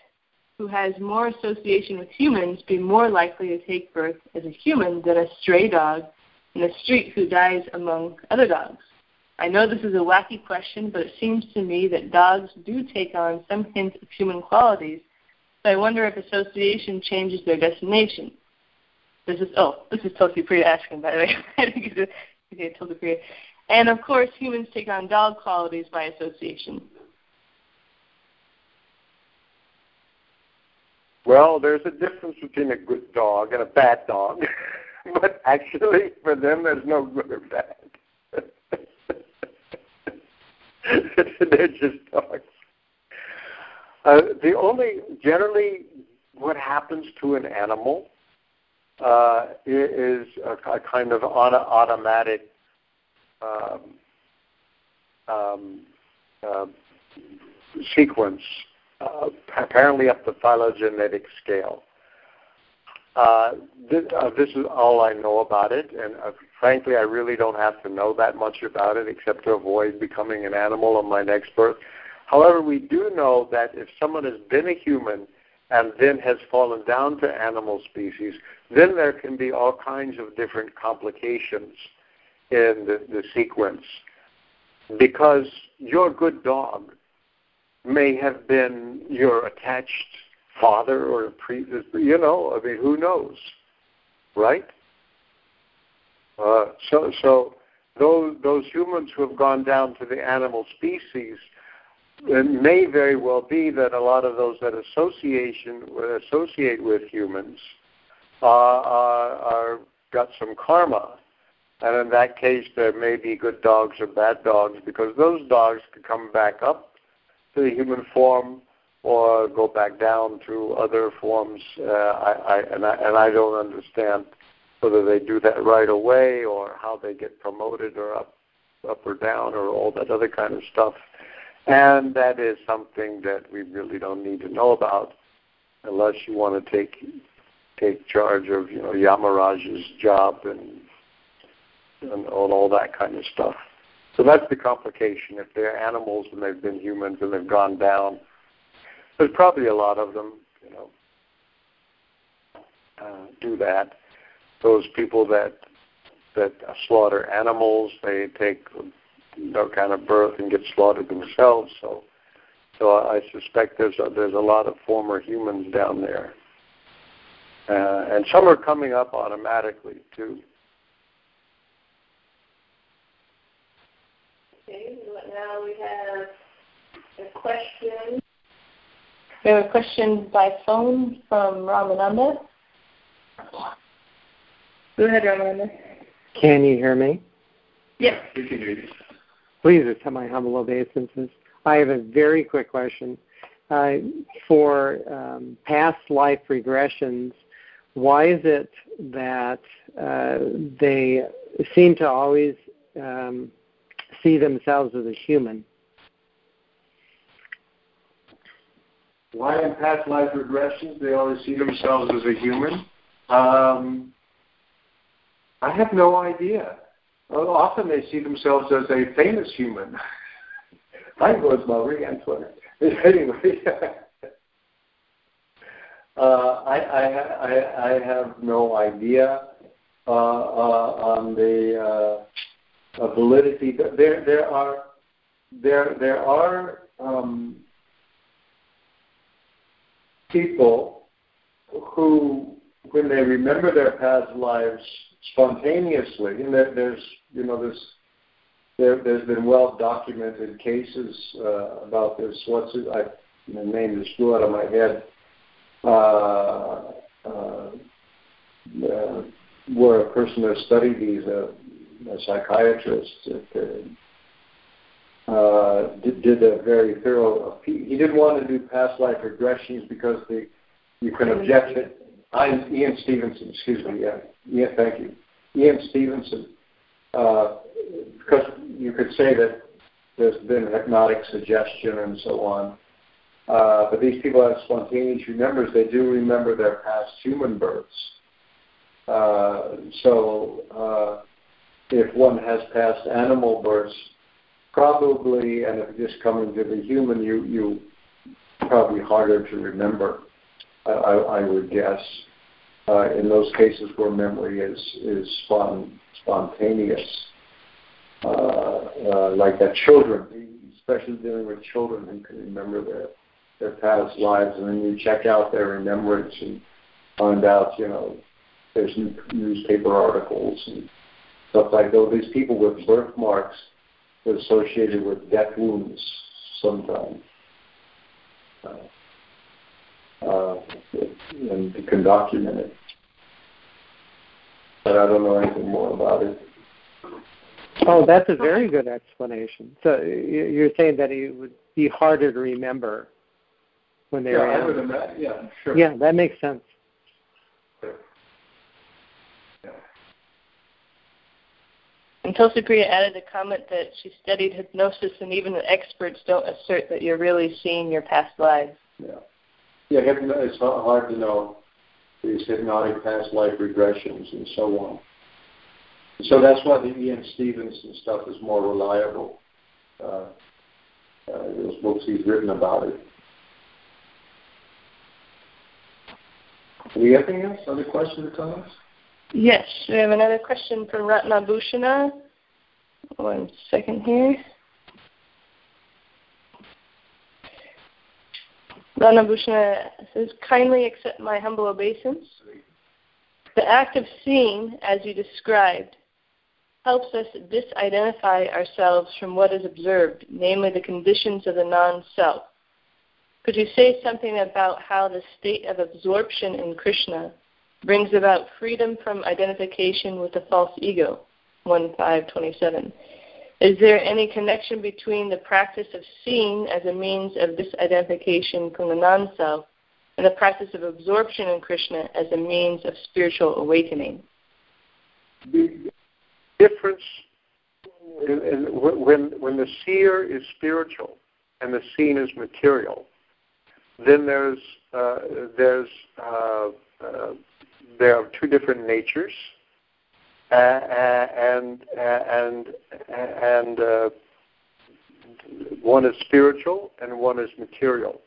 who has more association with humans be more likely to take birth as a human than a stray dog in the street who dies among other dogs? I know this is a wacky question, but it seems to me that dogs do take on some hint of human qualities, so I wonder if association changes their destination. This is Tulsi Priya asking, by the way. I think it's okay, Tulsi Priya. And of course, humans take on dog qualities by association. Well, there's a difference between a good dog and a bad dog, but actually for them there's no good or bad. They're just dogs. Generally, what happens to an animal is a kind of automatic sequence, apparently up the phylogenetic scale. This is all I know about it, and frankly, I really don't have to know that much about it except to avoid becoming an animal on my next birth. However, we do know that if someone has been a human and then has fallen down to animal species, then there can be all kinds of different complications in the sequence, because your good dog may have been your attached father or a priest, who knows, right? So those humans who have gone down to the animal species, it may very well be that a lot of those that associate with humans are got some karma. And in that case, there may be good dogs or bad dogs, because those dogs could come back up to the human form or go back down to other forms. I don't understand whether they do that right away or how they get promoted or up or down or all that other kind of stuff. And that is something that we really don't need to know about, unless you want to take charge of Yamaraj's job and all that kind of stuff. So that's the complication. If they're animals and they've been humans and they've gone down, there's probably a lot of them, do that. Those people that slaughter animals, they take no kind of birth and get slaughtered themselves. So I suspect there's a lot of former humans down there. And some are coming up automatically, too. Okay, now we have a question. We have a question by phone from Ramananda. Go ahead, Ramananda. Can you hear me? Yes. We can hear you. Please accept my humble obeisances. I have a very quick question. For past life regressions, why is it that they seem to always see themselves as a human? Why in past life regressions they always see themselves as a human? I have no idea. Well, often they see themselves as a famous human. Mine was Maury on Twitter. Anyway, I have no idea on the validity. There are people who, when they remember their past lives spontaneously, and there's been well-documented cases about this. The name just flew out of my head. Where a person has studied these, a psychiatrist, did a very thorough. He didn't want to do past life regressions because you can object it. Ian Stevenson, excuse me. Yeah, thank you, Ian Stevenson. Because you could say that there's been hypnotic suggestion and so on. But these people have spontaneous remembers. They do remember their past human births. So if one has past animal births, probably, and if you just come into the human, you probably harder to remember, I would guess. In those cases where memory is spontaneous, like that children, especially dealing with children who can remember their past lives, and then you check out their remembrance and find out, there's newspaper articles and stuff like those. These people with birthmarks are associated with death wounds sometimes. And you can document it. But I don't know anything more about it. Oh, that's a very good explanation. So you're saying that it would be harder to remember when they were animals. Yeah, sure. Yeah, that makes sense. Yeah. And Tulsi Priya added a comment that she studied hypnosis, and even the experts don't assert that you're really seeing your past lives. Yeah. Yeah, it's hard to know these hypnotic past life regressions and so on. So that's why the Ian Stevenson stuff is more reliable. Those books he's written about it. Do we have anything else? Other questions or comments? Yes, we have another question from Ratnabhushana. One second here. Ranabhushana says, kindly accept my humble obeisance. The act of seeing, as you described, helps us disidentify ourselves from what is observed, namely the conditions of the non-self. Could you say something about how the state of absorption in Krishna brings about freedom from identification with the false ego? 1.5.27. Is there any connection between the practice of seeing as a means of disidentification from the non-self and the practice of absorption in Krishna as a means of spiritual awakening? The difference when the seer is spiritual and the seen is material, then there are two different natures. And one is spiritual and one is material.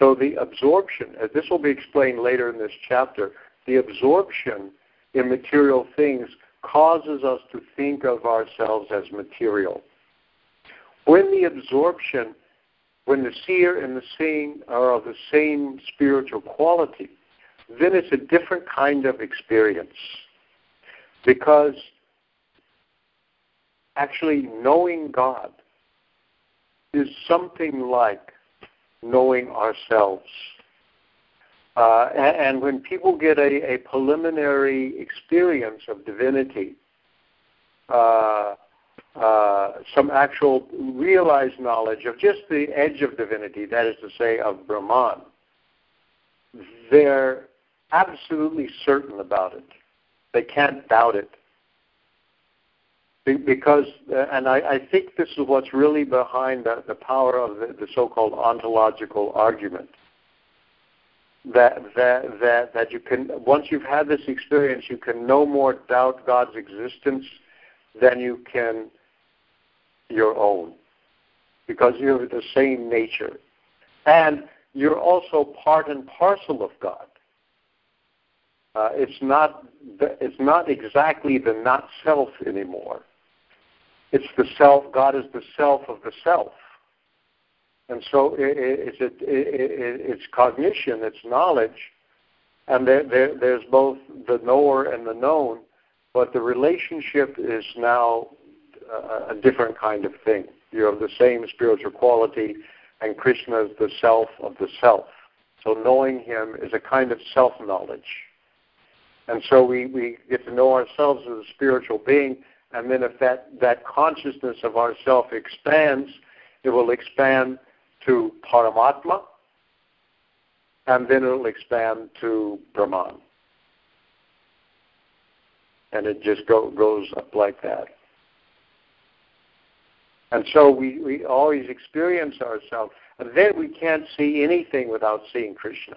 So the absorption, as this will be explained later in this chapter, the absorption in material things causes us to think of ourselves as material. When the seer and the seeing are of the same spiritual quality, then it's a different kind of experience. Because actually knowing God is something like knowing ourselves. And when people get a preliminary experience of divinity, some actual realized knowledge of just the edge of divinity, that is to say, of Brahman, they're absolutely certain about it. They can't doubt it. Because, and I think this is what's really behind the power of the so-called ontological argument, that you can, once you've had this experience, you can no more doubt God's existence than you can your own, because you're the same nature. And you're also part and parcel of God. It's not exactly the not-self anymore. It's the self. God is the self of the self. And so it's cognition, it's knowledge, and there's both the knower and the known, but the relationship is now a different kind of thing. You're of the same spiritual quality, and Krishna is the self of the self. So knowing him is a kind of self-knowledge. And so we get to know ourselves as a spiritual being, and then if that consciousness of ourself expands, it will expand to Paramatma, and then it will expand to Brahman. And it just goes up like that. And so we always experience ourselves, and then we can't see anything without seeing Krishna.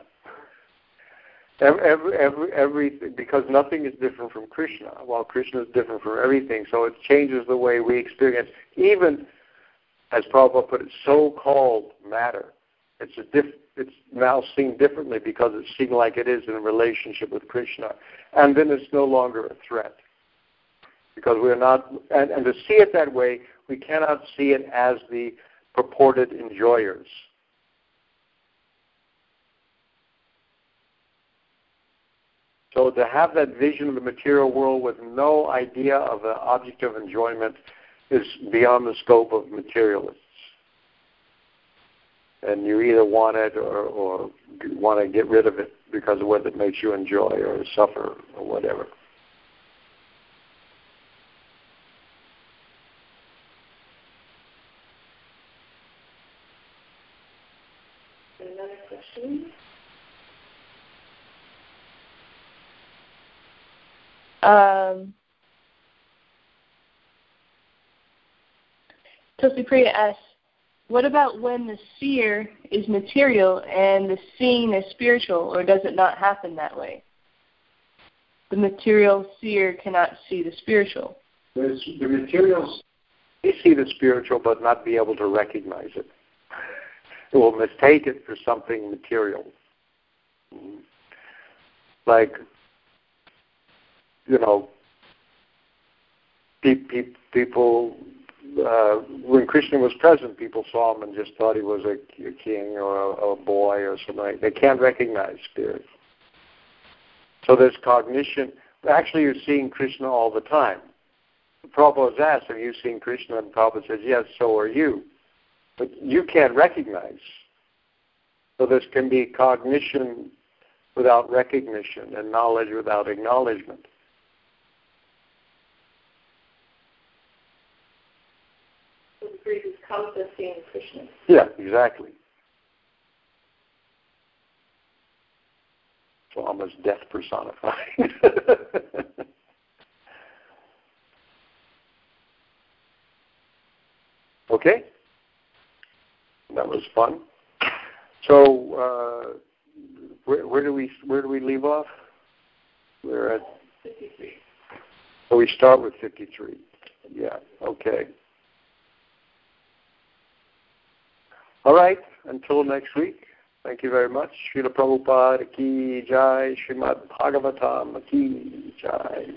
Because nothing is different from Krishna, while Krishna is different from everything, so it changes the way we experience, even, as Prabhupada put it, so-called matter. It's now seen differently because it's seen like it is in a relationship with Krishna. And then it's no longer a threat. Because we're not, and to see it that way, we cannot see it as the purported enjoyers. So to have that vision of the material world with no idea of the object of enjoyment is beyond the scope of materialists. And you either want it or want to get rid of it because of whether it makes you enjoy or suffer or whatever. Another question? Tulsi Priya asks, what about when the seer is material and the seeing is spiritual, or does it not happen that way? The material seer cannot see the spiritual. The material may see the spiritual but not be able to recognize it. It will mistake it for something material. Like, you know, people... when Krishna was present, people saw him and just thought he was a king or a boy or something. They can't recognize spirit. So there's cognition. Actually, you're seeing Krishna all the time. Prabhupada was asked, have you seen Krishna? And Prabhupada says, yes, so are you. But you can't recognize. So there can be cognition without recognition and knowledge without acknowledgement. Seeing Krishna. Yeah, exactly. So almost death personified. Okay? That was fun. So where do we leave off? We're at 53. So we start with 53. Yeah, okay. All right, until next week, thank you very much. Srila Prabhupada ki jai, Śrīmad-Bhāgavatam ki jai.